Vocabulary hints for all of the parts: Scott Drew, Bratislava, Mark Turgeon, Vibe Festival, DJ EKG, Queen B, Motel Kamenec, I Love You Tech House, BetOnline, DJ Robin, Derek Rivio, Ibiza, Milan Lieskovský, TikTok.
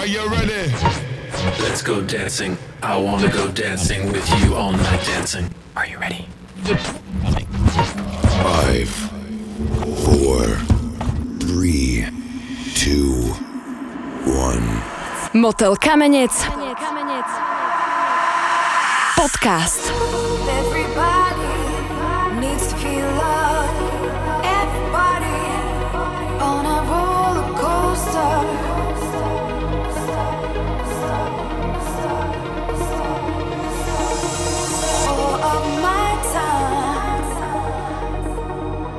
Are you ready? Let's go dancing. I want to go dancing with you all night dancing. Are you ready? 5, 4, 3, 2, 1. Motel Kamenec Podcast. Everybody needs to feel love. Everybody on a roller coaster. All of my time,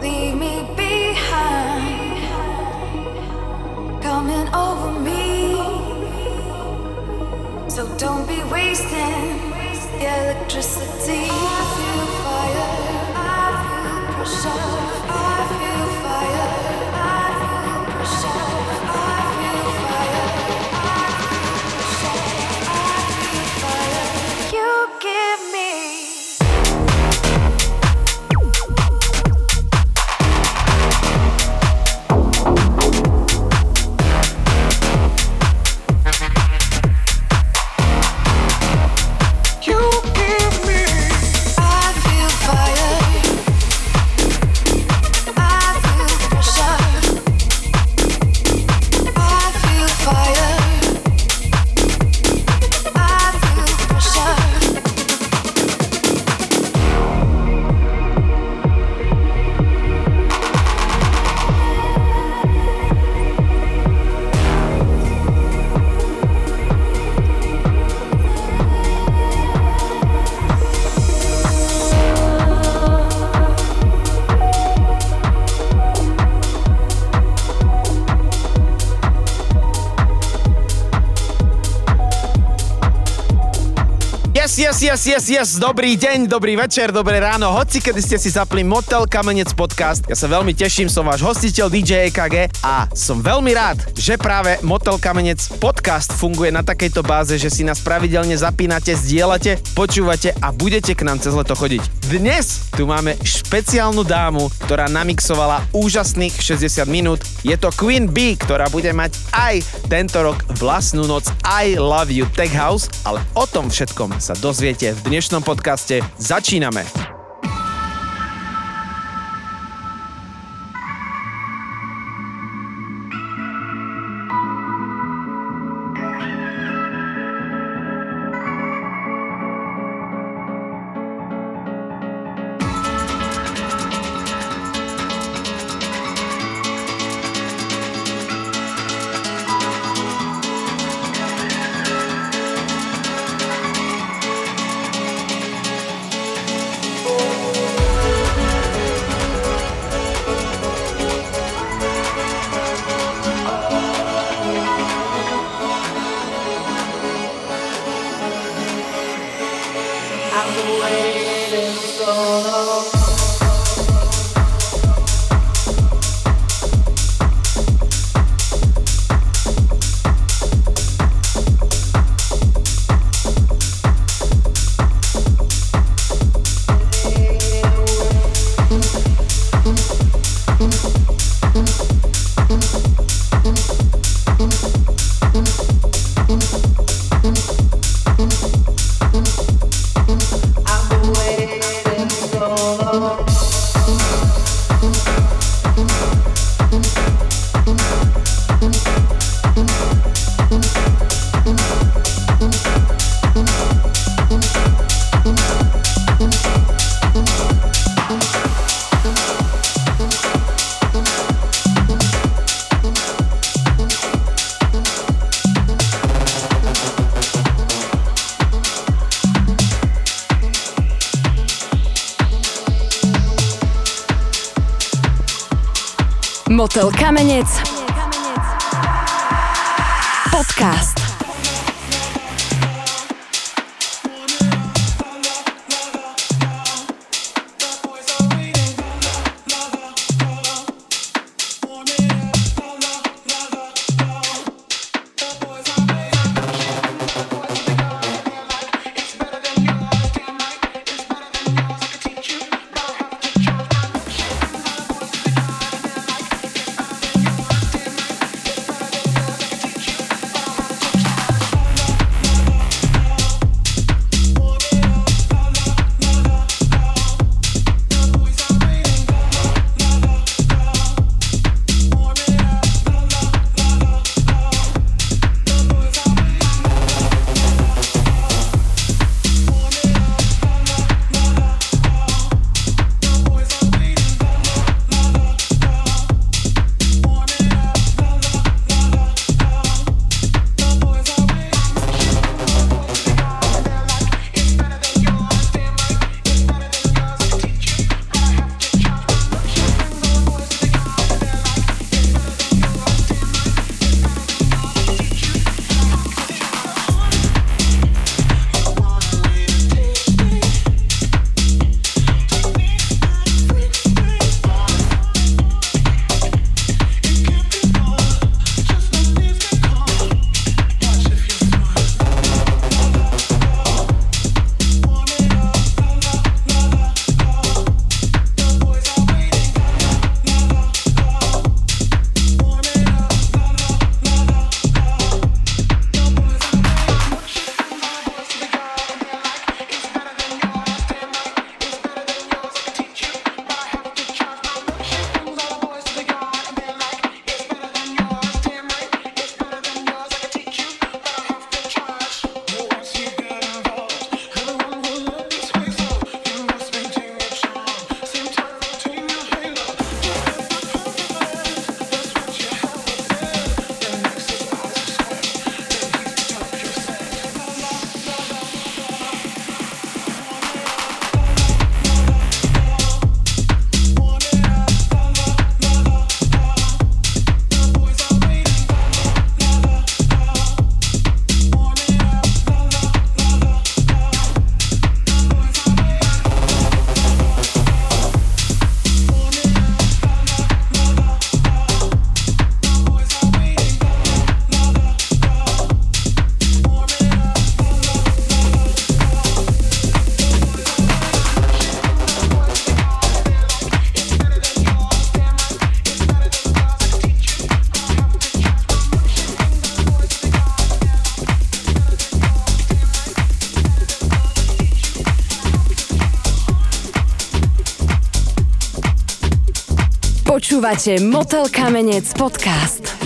leave me behind, coming over me. So don't be wasting the electricity. I feel fire, I feel pressure, I feel fire, I feel pressure, I feel fire, I feel pressure, I feel fire. You give me. Yes, dobrý deň, dobrý večer, dobré ráno, hoci kedy ste si zapli Motel Kamenec Podcast. Ja sa veľmi teším, som váš hostiteľ DJ EKG a som veľmi rád, že práve Motel Kamenec Podcast funguje na takejto báze, že si nás pravidelne zapínate, zdieľate, počúvate a budete k nám cez leto chodiť. Dnes tu máme špeciálnu dámu, ktorá namixovala úžasných 60 minút. Je to Queen B, ktorá bude mať aj tento rok vlastnú noc I Love You Tech House, ale o tom všetkom sa dozviete v dnešnom podcaste. Začíname! Motel Kamenec Podcast. Počúvate Motel Kamenec podcast.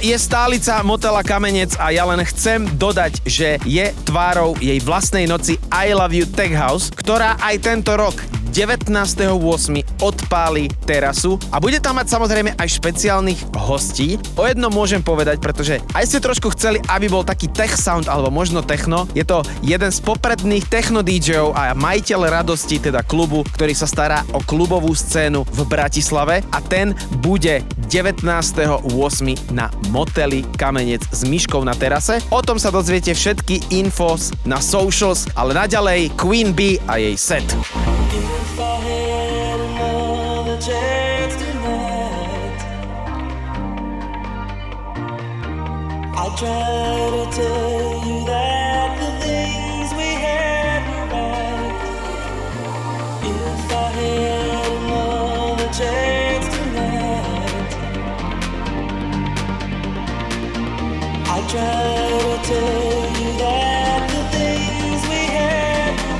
Je stálica Motela Kamenec a ja len chcem dodať, že je tvárou jej vlastnej noci I Love You Tech House, ktorá aj tento rok 19.8. odpáli terasu a bude tam mať samozrejme aj špeciálnych hostí. O jednom môžem povedať, pretože aj ste trošku chceli, aby bol taký tech sound alebo možno techno. Je to jeden z popredných techno DJov a majiteľ radosti, teda klubu, ktorý sa stará o klubovú scénu v Bratislave a ten bude 19.8. na Moteli Kamenec s Myškou na terase. O tom sa dozviete všetky infos na socials, ale naďalej Queen B a jej set. Chance tonight, I'll try to tell you that the things we had were right. If I had another chance tonight, I'll try to tell you that the things we had were right.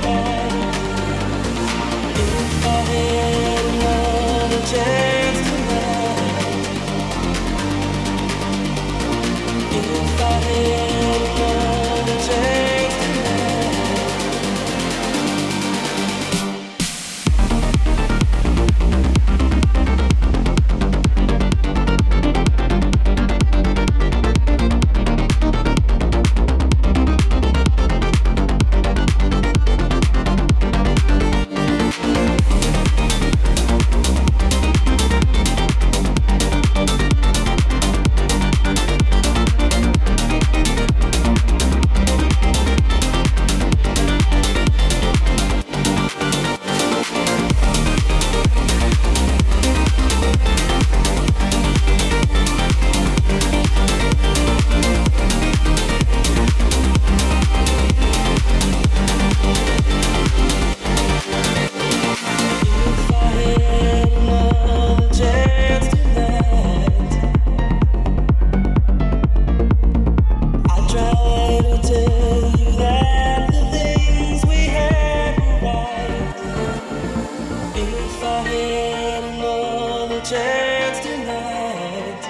had another chance tonight.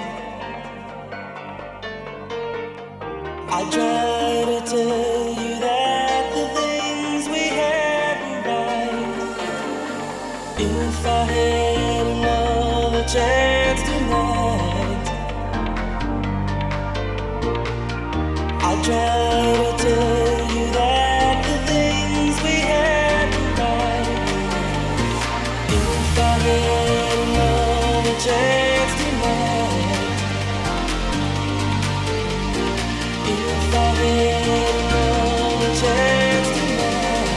I tried to tell you that the things we had were right. If I had another chance tonight, I tried to tell you that the things we had were right. If I had another chance tonight, if I had another chance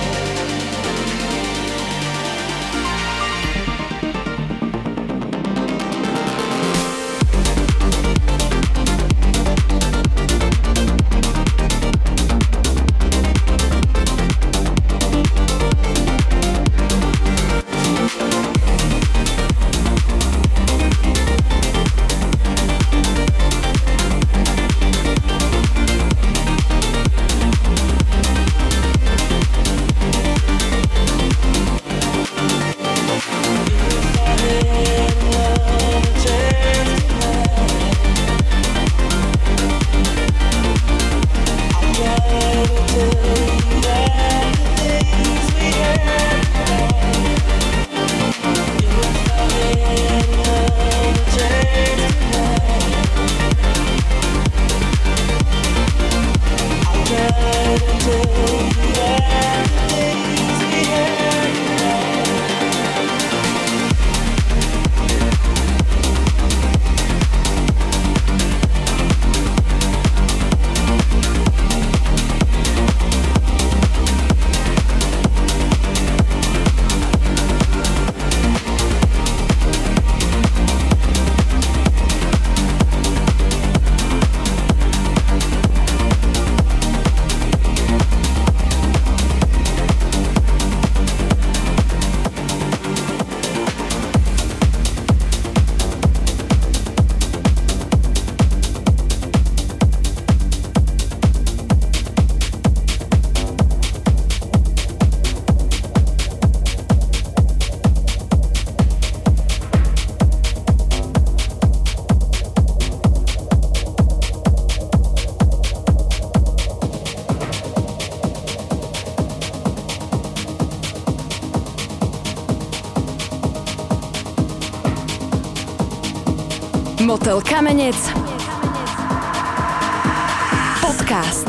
Motel Kamenec podcast.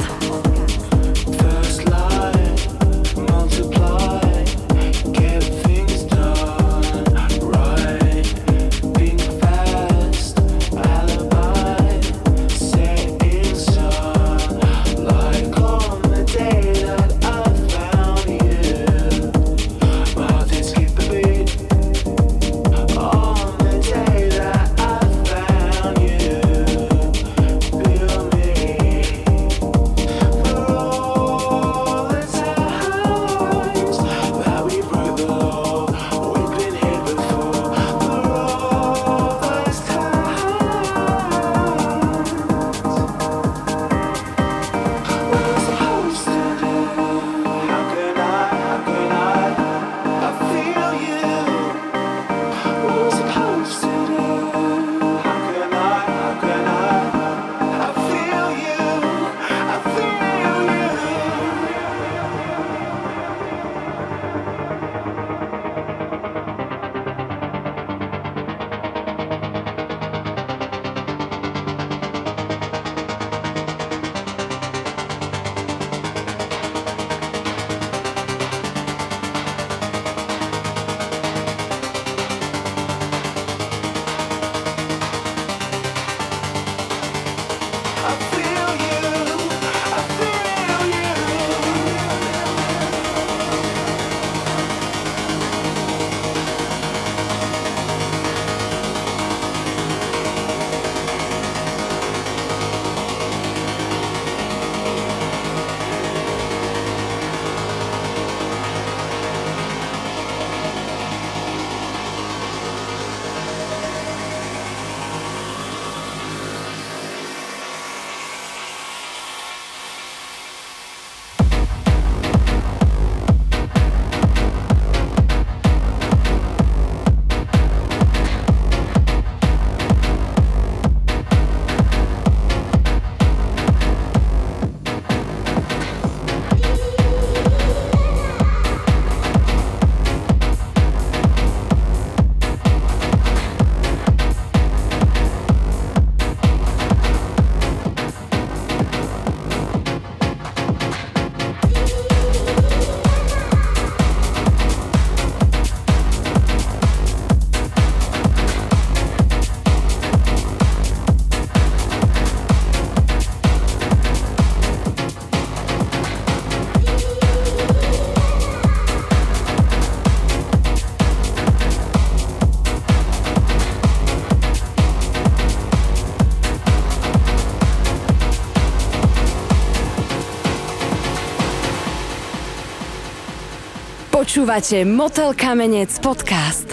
Počúvate Motel Kamenec podcast.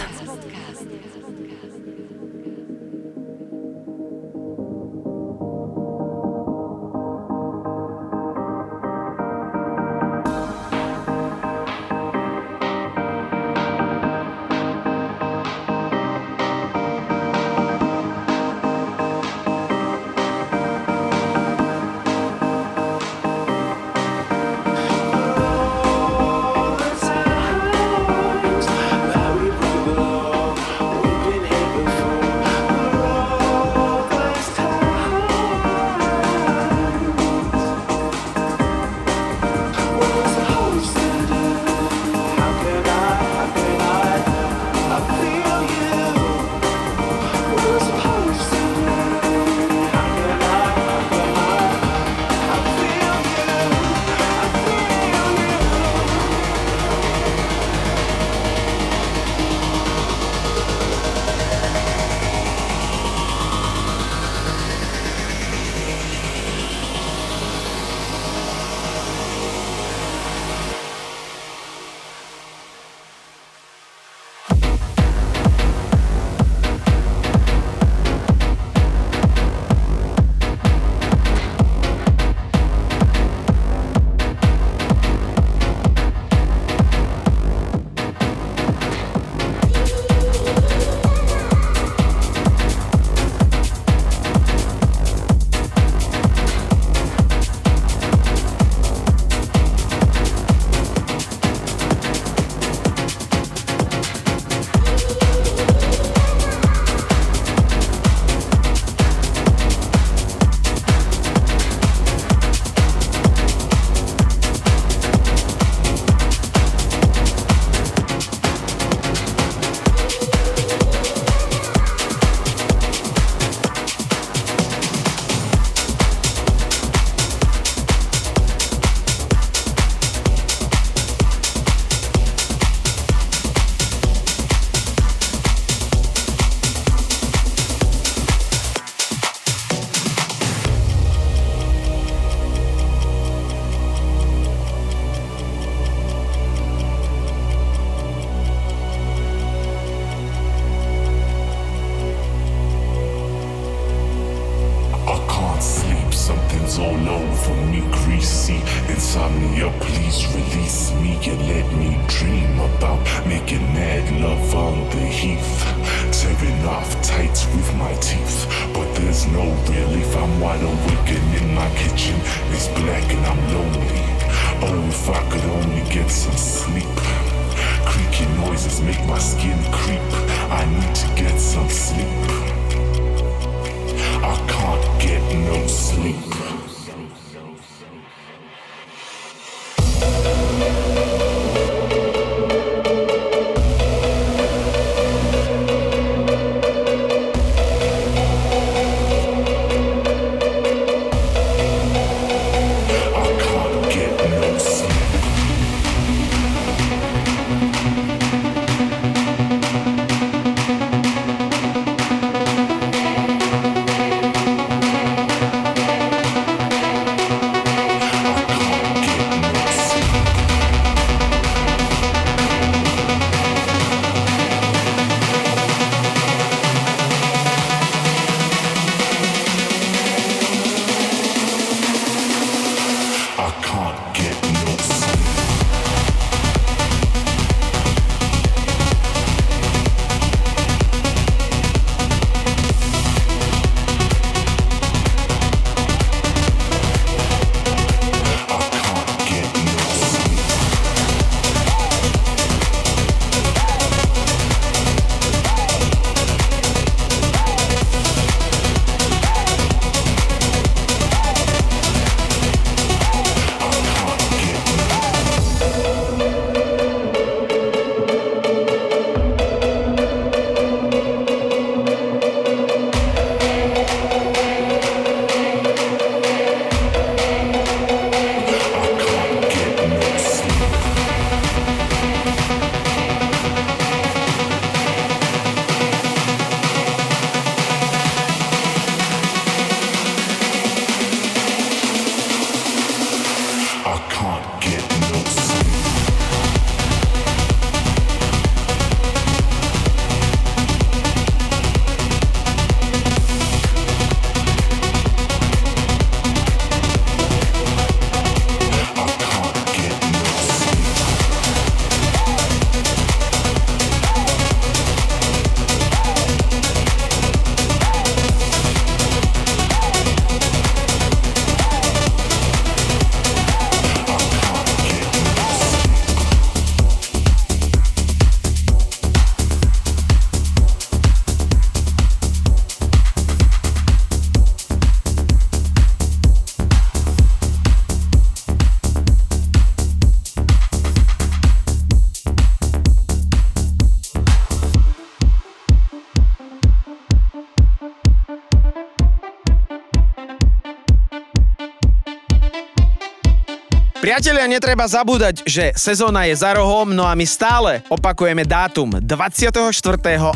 Priatelia, netreba zabúdať, že sezóna je za rohom, no a my stále opakujeme dátum 24.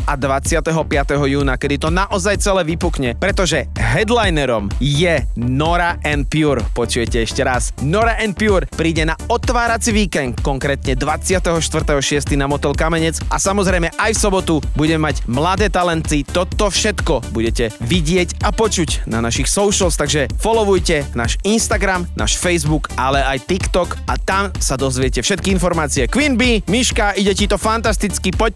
a 25. júna, kedy to naozaj celé vypukne, pretože headlinerom je Nora & Pure. Počujete ešte raz. Nora & Pure príde na otvárací víkend, konkrétne 24.6. na Motel Kamenec a samozrejme aj v sobotu budeme mať mladé talenty. Toto všetko budete vidieť a počuť na našich socials, takže followujte náš Instagram, náš Facebook, ale aj TikTok a tam sa dozviete všetky informácie. Queen B, Miška, ide ti to fantasticky, poď.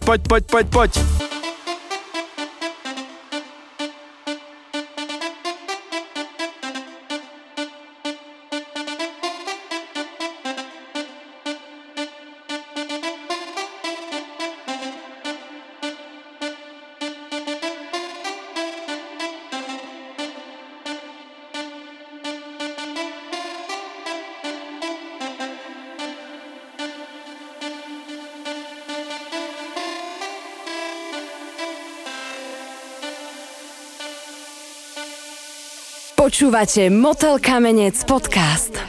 Počúvate Motel Kamenec podcast.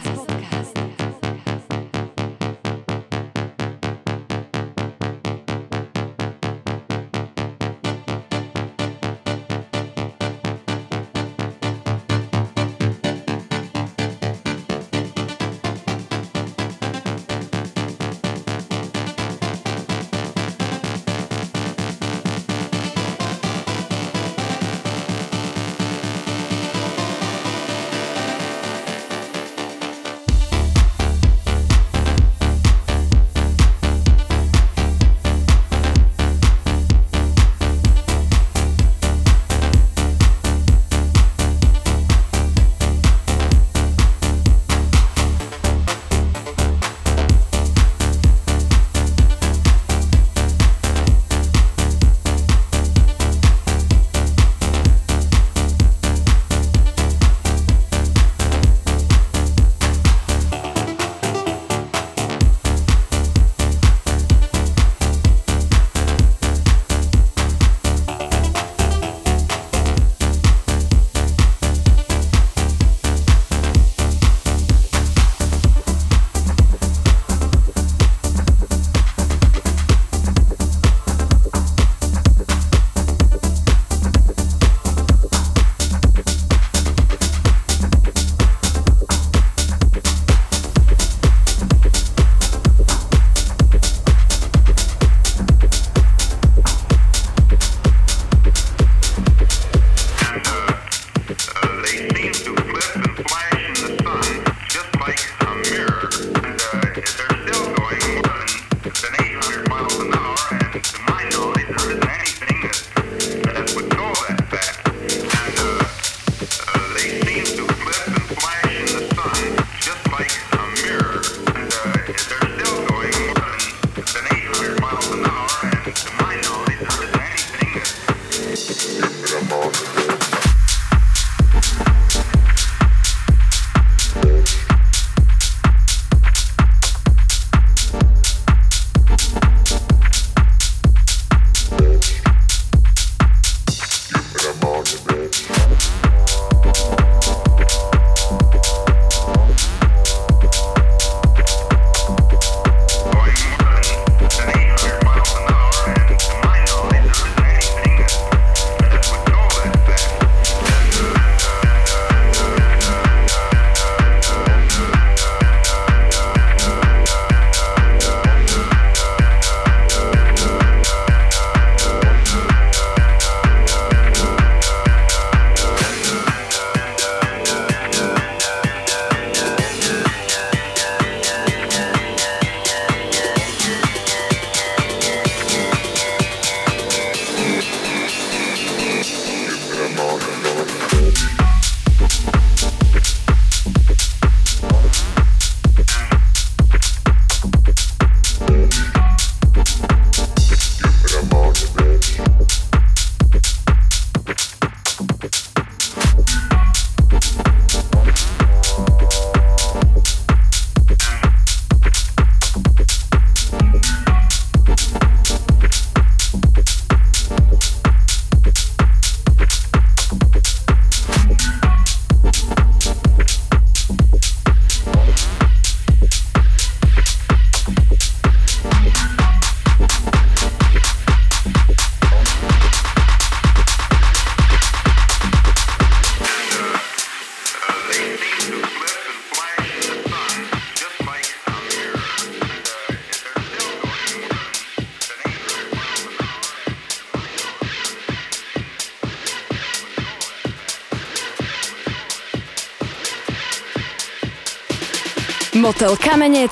Motel Kamenec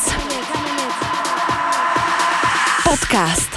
podcast.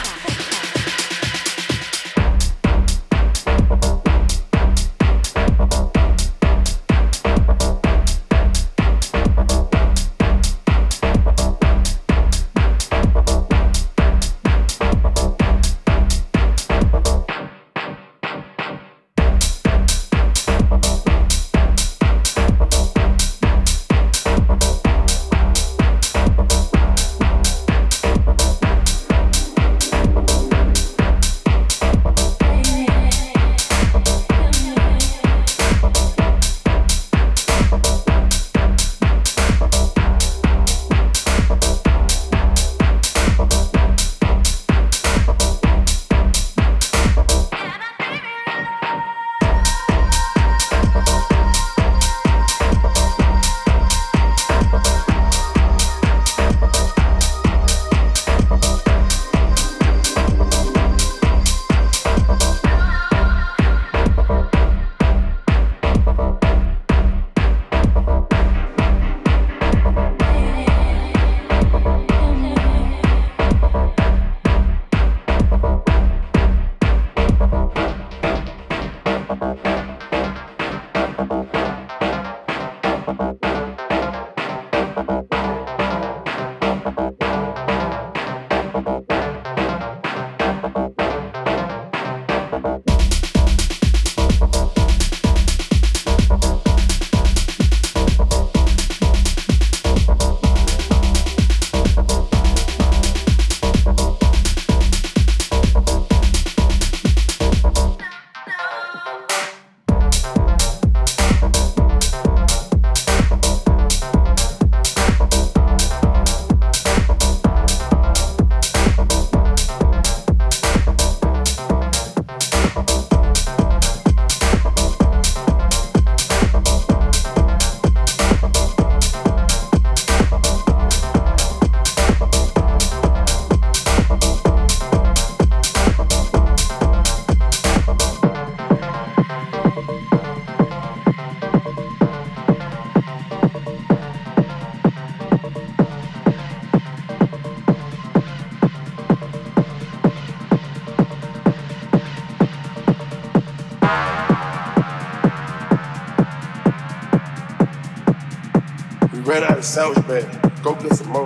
Sandwich bag, go get some more.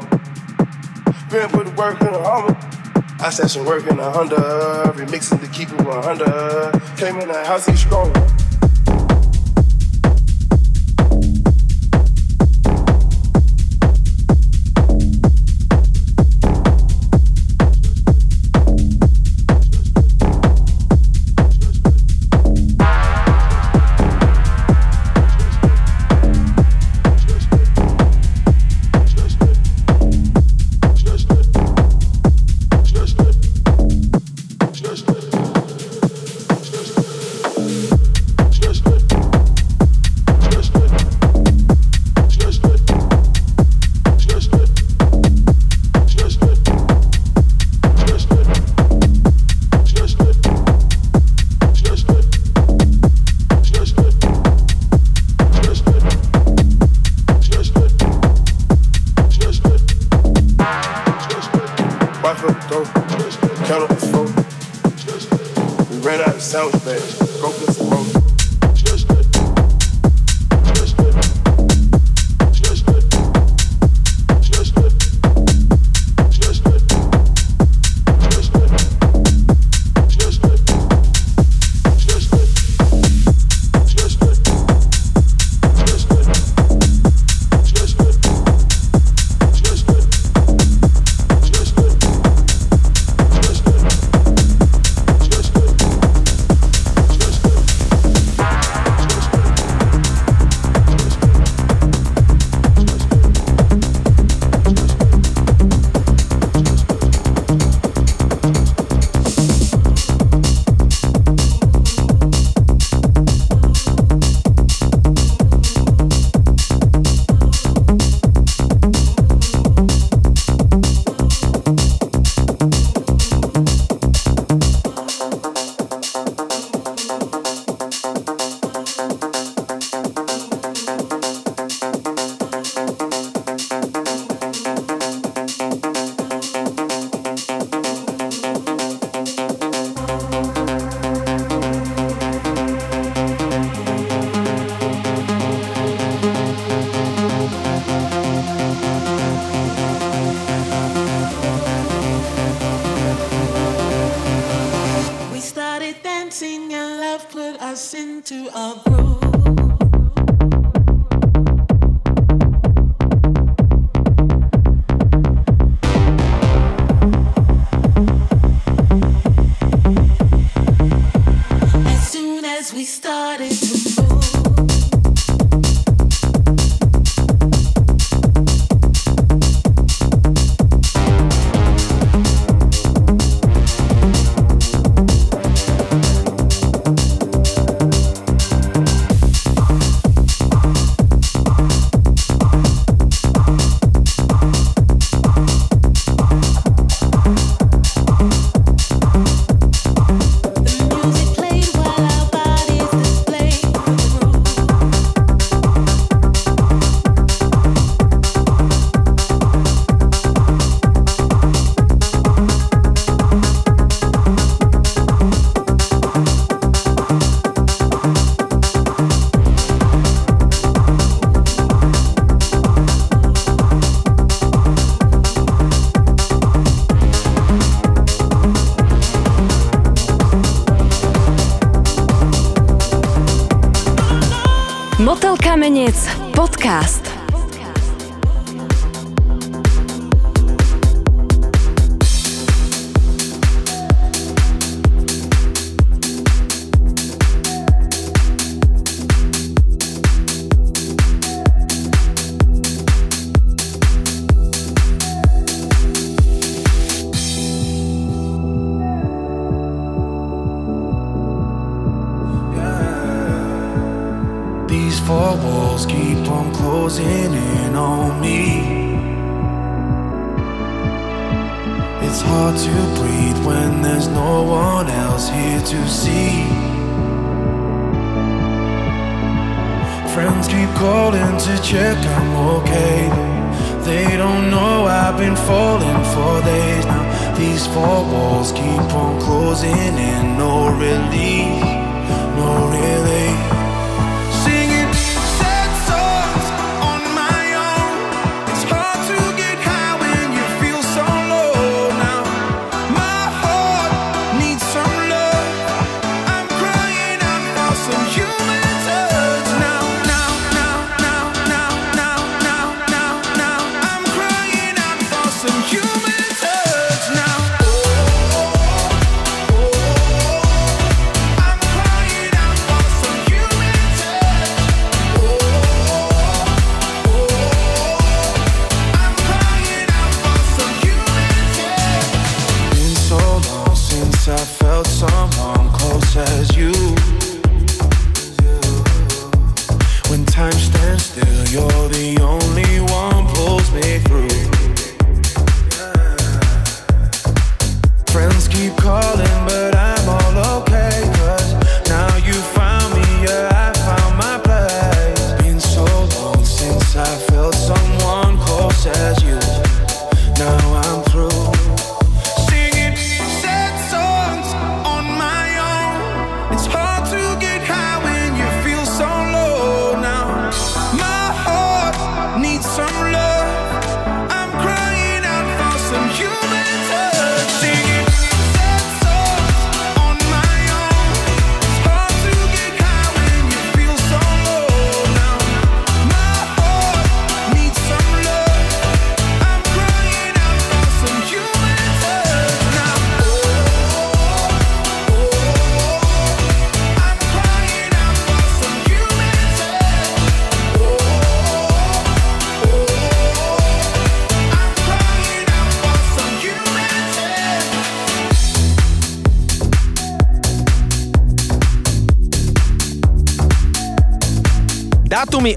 Been put the work in a Hummer. I said some work in a Honda. Remixing to keep it 100. Came in the house, he's strong. Dancing and love put us into a groove. Motel Kamenec podcast.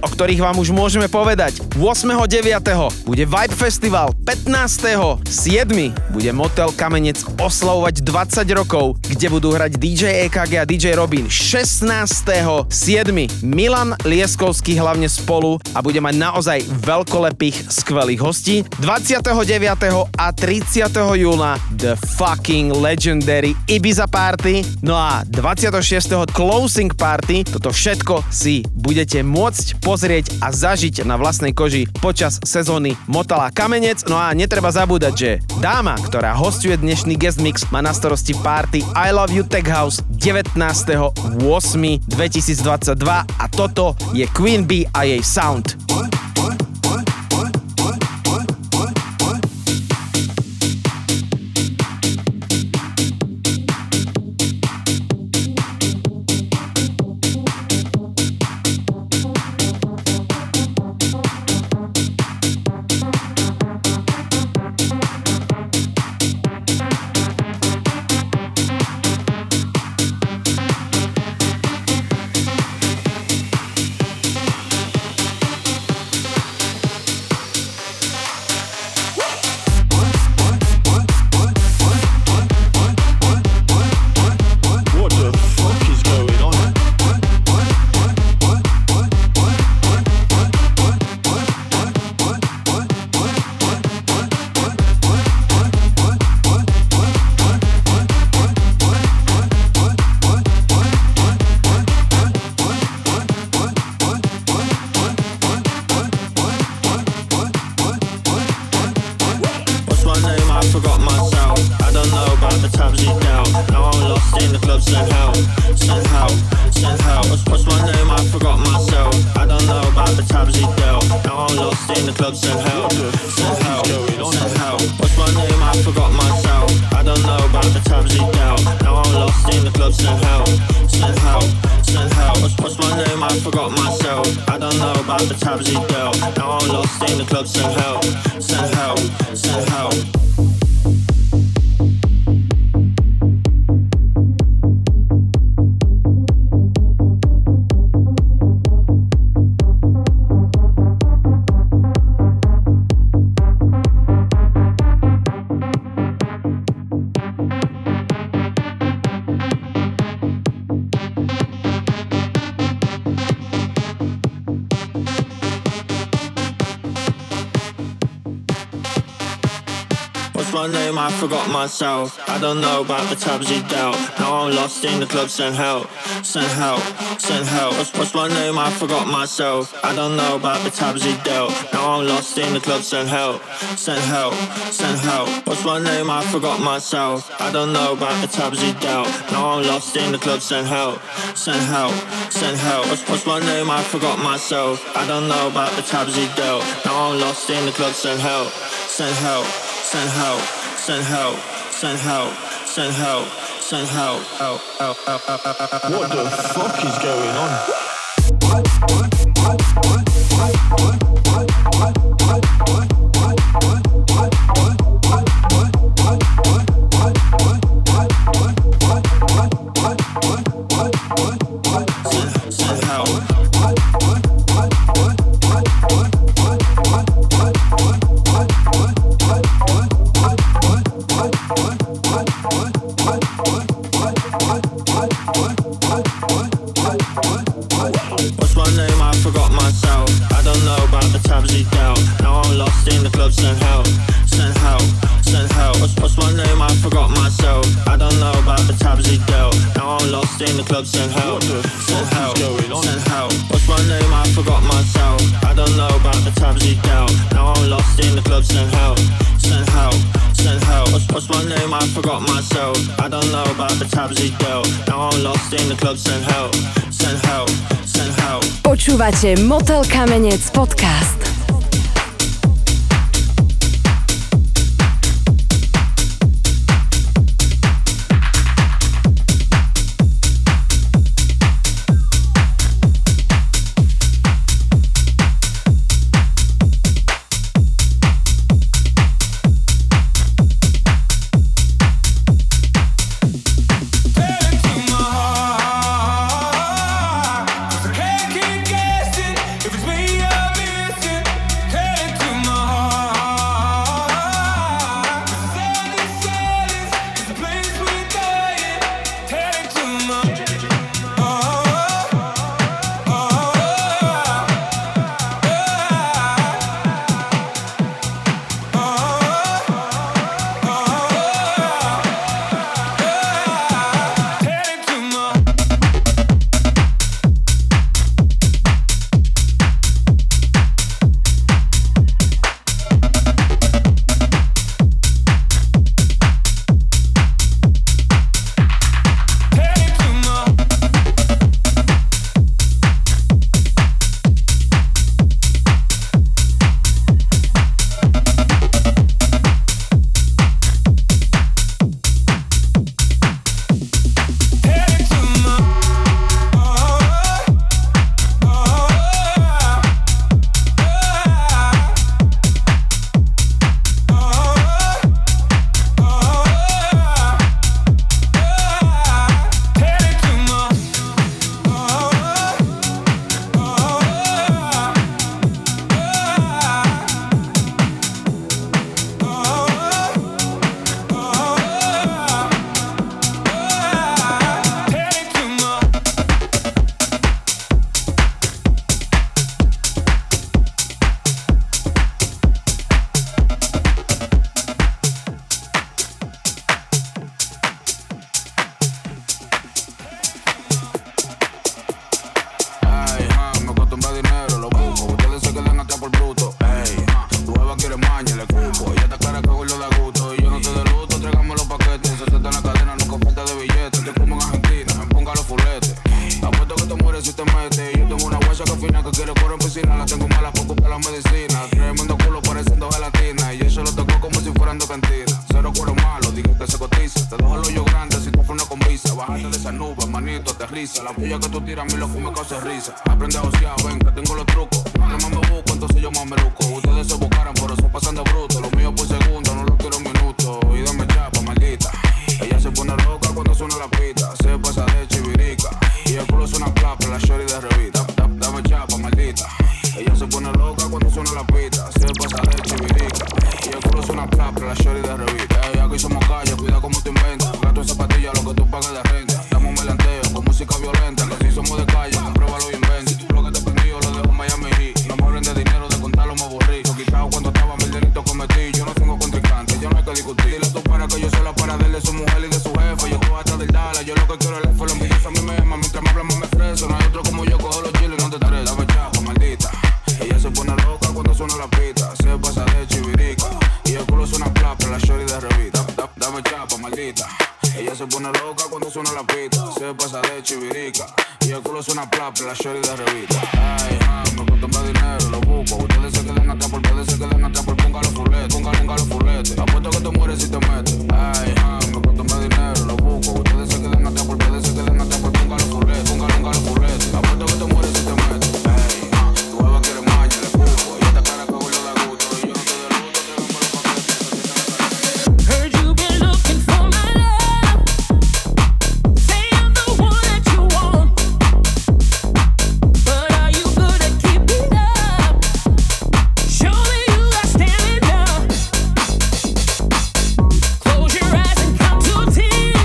O ktorých vám už môžeme povedať. 8.9. bude Vibe Festival, 15.7. bude Motel Kamenec oslavovať 20 rokov, kde budú hrať DJ EKG a DJ Robin. 16.7. Milan Lieskovský hlavne spolu a bude mať naozaj veľkolepých skvelých hostí. 29. a 30. júna The Fucking Legendary Ibiza Party, no a 26. Closing Party. Toto všetko si budete môcť môcť pozrieť a zažiť na vlastnej koži počas sezóny Motela Kamenec. No a netreba zabúdať, že dáma, ktorá hosťuje dnešný guest mix, má na starosti party I Love You Tech House 19.8.2022 a toto je Queen B a jej Sound. I forgot myself. I don't know about the tabs you dealt. Now I'm lost in the club, send help, send help, send help. What's my name? I forgot myself. I don't know about the tabs you dealt. Now I'm lost in the club, send help, send help, send help. What's my name? I forgot myself. I don't know about the tabs you dealt. Now I'm lost in the club, send help, send help, send help. What's my name? I forgot myself. I don't know about the tabs you dealt. Now I'm lost in the club, send help, send help, send help. Send help, send help, send help, send help. What the fuck is going on? Send help. What's my name? I forgot myself. I don't know about the tabs he dealt. Now I'm lost in the club, send help, send help, send help. What's my name? I forgot myself. I don't know about the tabs he dealt. Now I'm lost in the club, send help, send help, send help. What's my name? I forgot myself. I don't know about the tabs he dealt. Now I'm lost in the club, send help, send help, send help. What's my name? I forgot myself. I don't know about the tabs he dealt. Now I'm lost in the club, send help, send help, send help. Počúvate Motel Kamenec podcast. bonito, te desliza. La puya que tú tiras a mí lo que me causa risa. Aprende a osear, ven que tengo los trucos. No más me busco, entonces yo más me luco. Ustedes se buscaron, por eso pasan de bruto. Lo mío por segundo, no lo quiero un minuto. Y dame chapa, maldita. Ella se pone loca cuando suena la pita. Se pasa de chivirica. Y el culo suena plapa, la shorty de revista. Dame chapa, maldita. Ella se pone loca cuando suena la pita. Se pasa de chivirica. Y el culo suena plapa, la shorty de revista. Aquí somos calles, cuida como te inventas. Gato en zapatillas, lo que tú pagas de renta. Dame un melanteo con música violenta. Que si somos de calle, compruébalo y inventa. Si tú lo que te prendió, lo dejo en Miami Heat. No me hablen de dinero, de contarlo me aburrí. Lo quitado cuando estaba, mil delitos cometí. Yo no tengo contrincante, ya no hay que discutir. Dile a tu pana que yo soy la para de su mujer y de su jefe. Yo cojo hasta del Dallas, yo lo que quiero es el follow. Envidioso a mí me ama, mientras me hablan más me freso. No hay otro como yo, cojo los chiles y no te taré. Dame chapa, maldita. Ella se pone loca cuando suena la pita. Se pasa de chivirica. Y el culo suena plapa, la shorty de revista. Dame chapa, maldita. Ella se pone loca cuando suena la pita. Se pasa de chivirica. Y el culo suena plapa, la shorty de revista. Ay, me acostumbra dinero, lo busco. Ustedes se quedan atrás, ustedes se quedan atrás. Póngalo fulete, póngalo fulete. Apuesto que te mueres si te metes. Ay, me acostumbra dinero, lo busco. Ustedes se quedan atrás, ustedes se quedan atrás. Póngalo fulete, póngalo fulete. Apuesto que te mueres si te metes. Ay, tu jeva quiere más, yo le busco. Y esta cara que hoy lo da gusto. Y yo no te doy gusto, te vemos los papeles. Close your eyes and come to tea.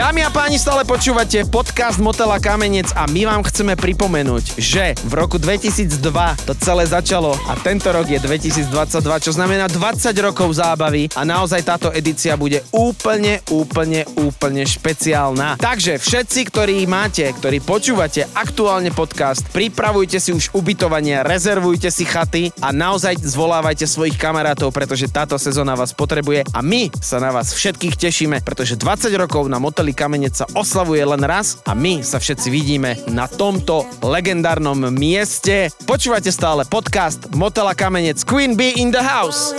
Dámy a páni, stále počúvate podcast Motela Kamenec a my vám chceme pripomenúť, že v roku 2002 to celé začalo a tento rok je 2022, čo znamená 20 rokov zábavy a naozaj táto edícia bude úplne špeciálna. Takže všetci, ktorí počúvate aktuálne podcast, pripravujte si už ubytovanie, rezervujte si chaty a naozaj zvolávajte svojich kamarátov, pretože táto sezóna vás potrebuje a my sa na vás všetkých tešíme, pretože 20 rokov na Moteli Kamenec sa oslavuje len raz a my sa všetci vidíme na tomto legendárnom mieste. Počúvate stále podcast Motela Kamenec, Queen B in the house.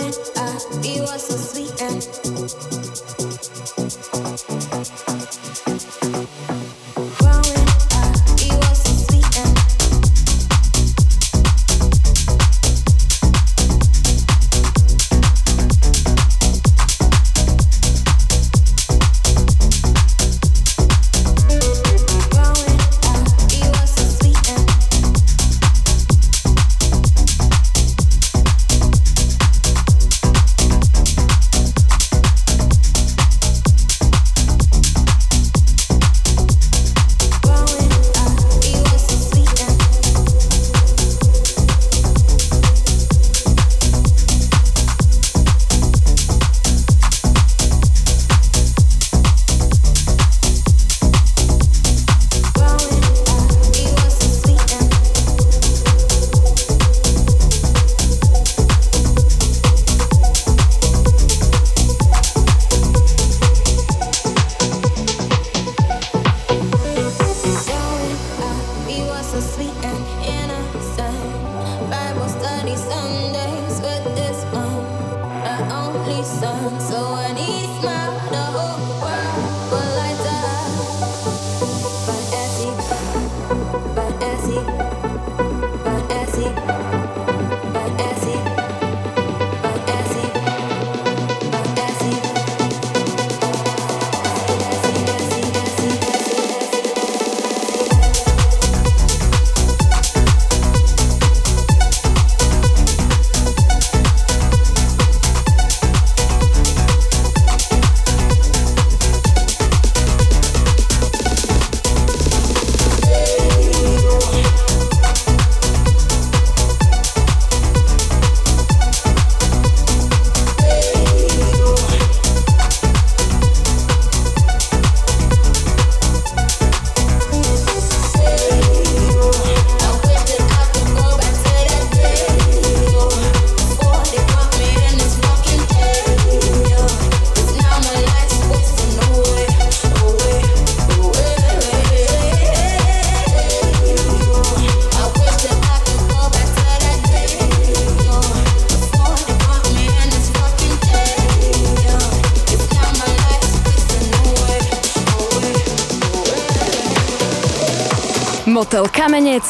Motel Kamenec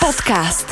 podcast.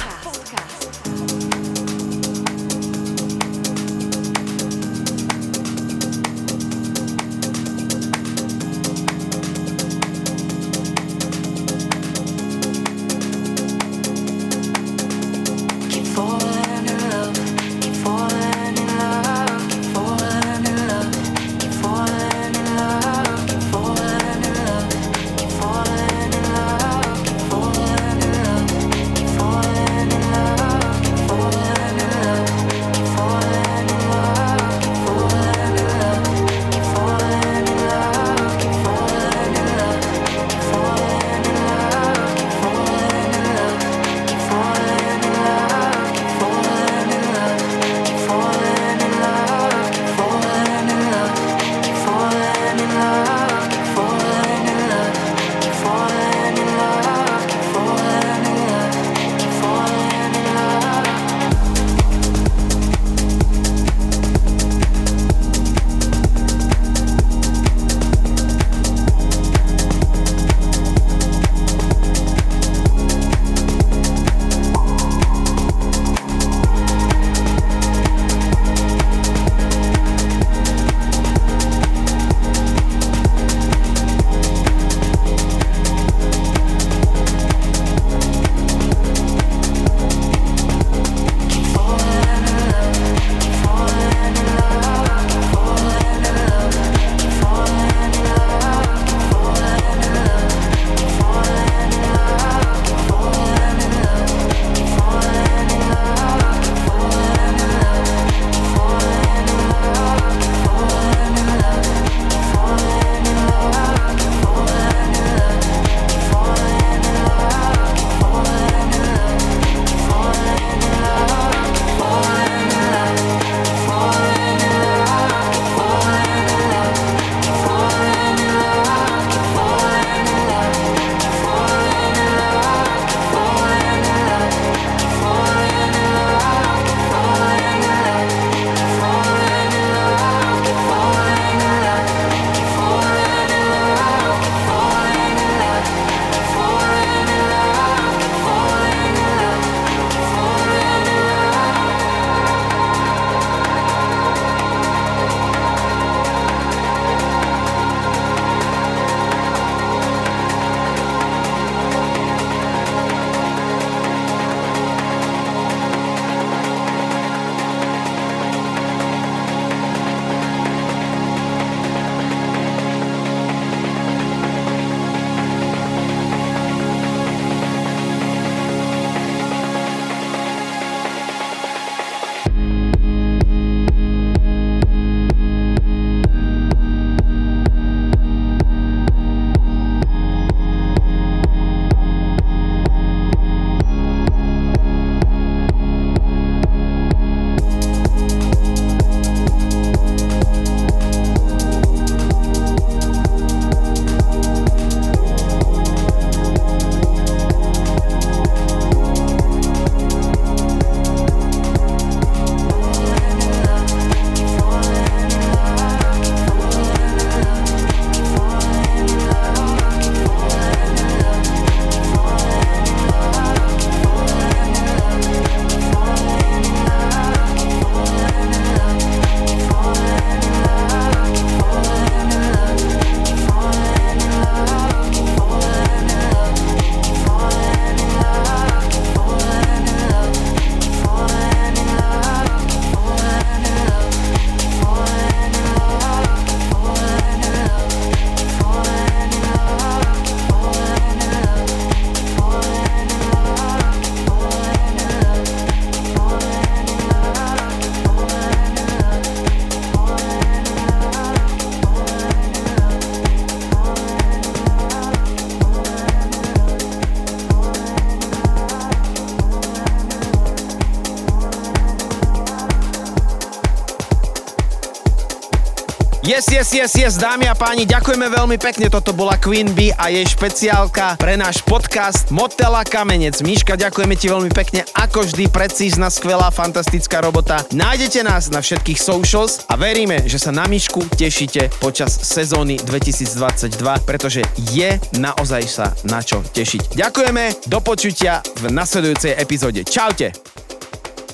Yes, dámy a páni, ďakujeme veľmi pekne. Toto bola Queen B a jej špeciálka pre náš podcast Motela Kamenec. Miška, ďakujeme ti veľmi pekne, ako vždy precízna, skvelá, fantastická robota. Nájdete nás na všetkých socials a veríme, že sa na Mišku tešíte počas sezóny 2022, pretože je naozaj sa na čo tešiť. Ďakujeme, do počutia v nasledujúcej epizóde. Čaute!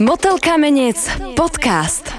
Motel Kamenec podcast.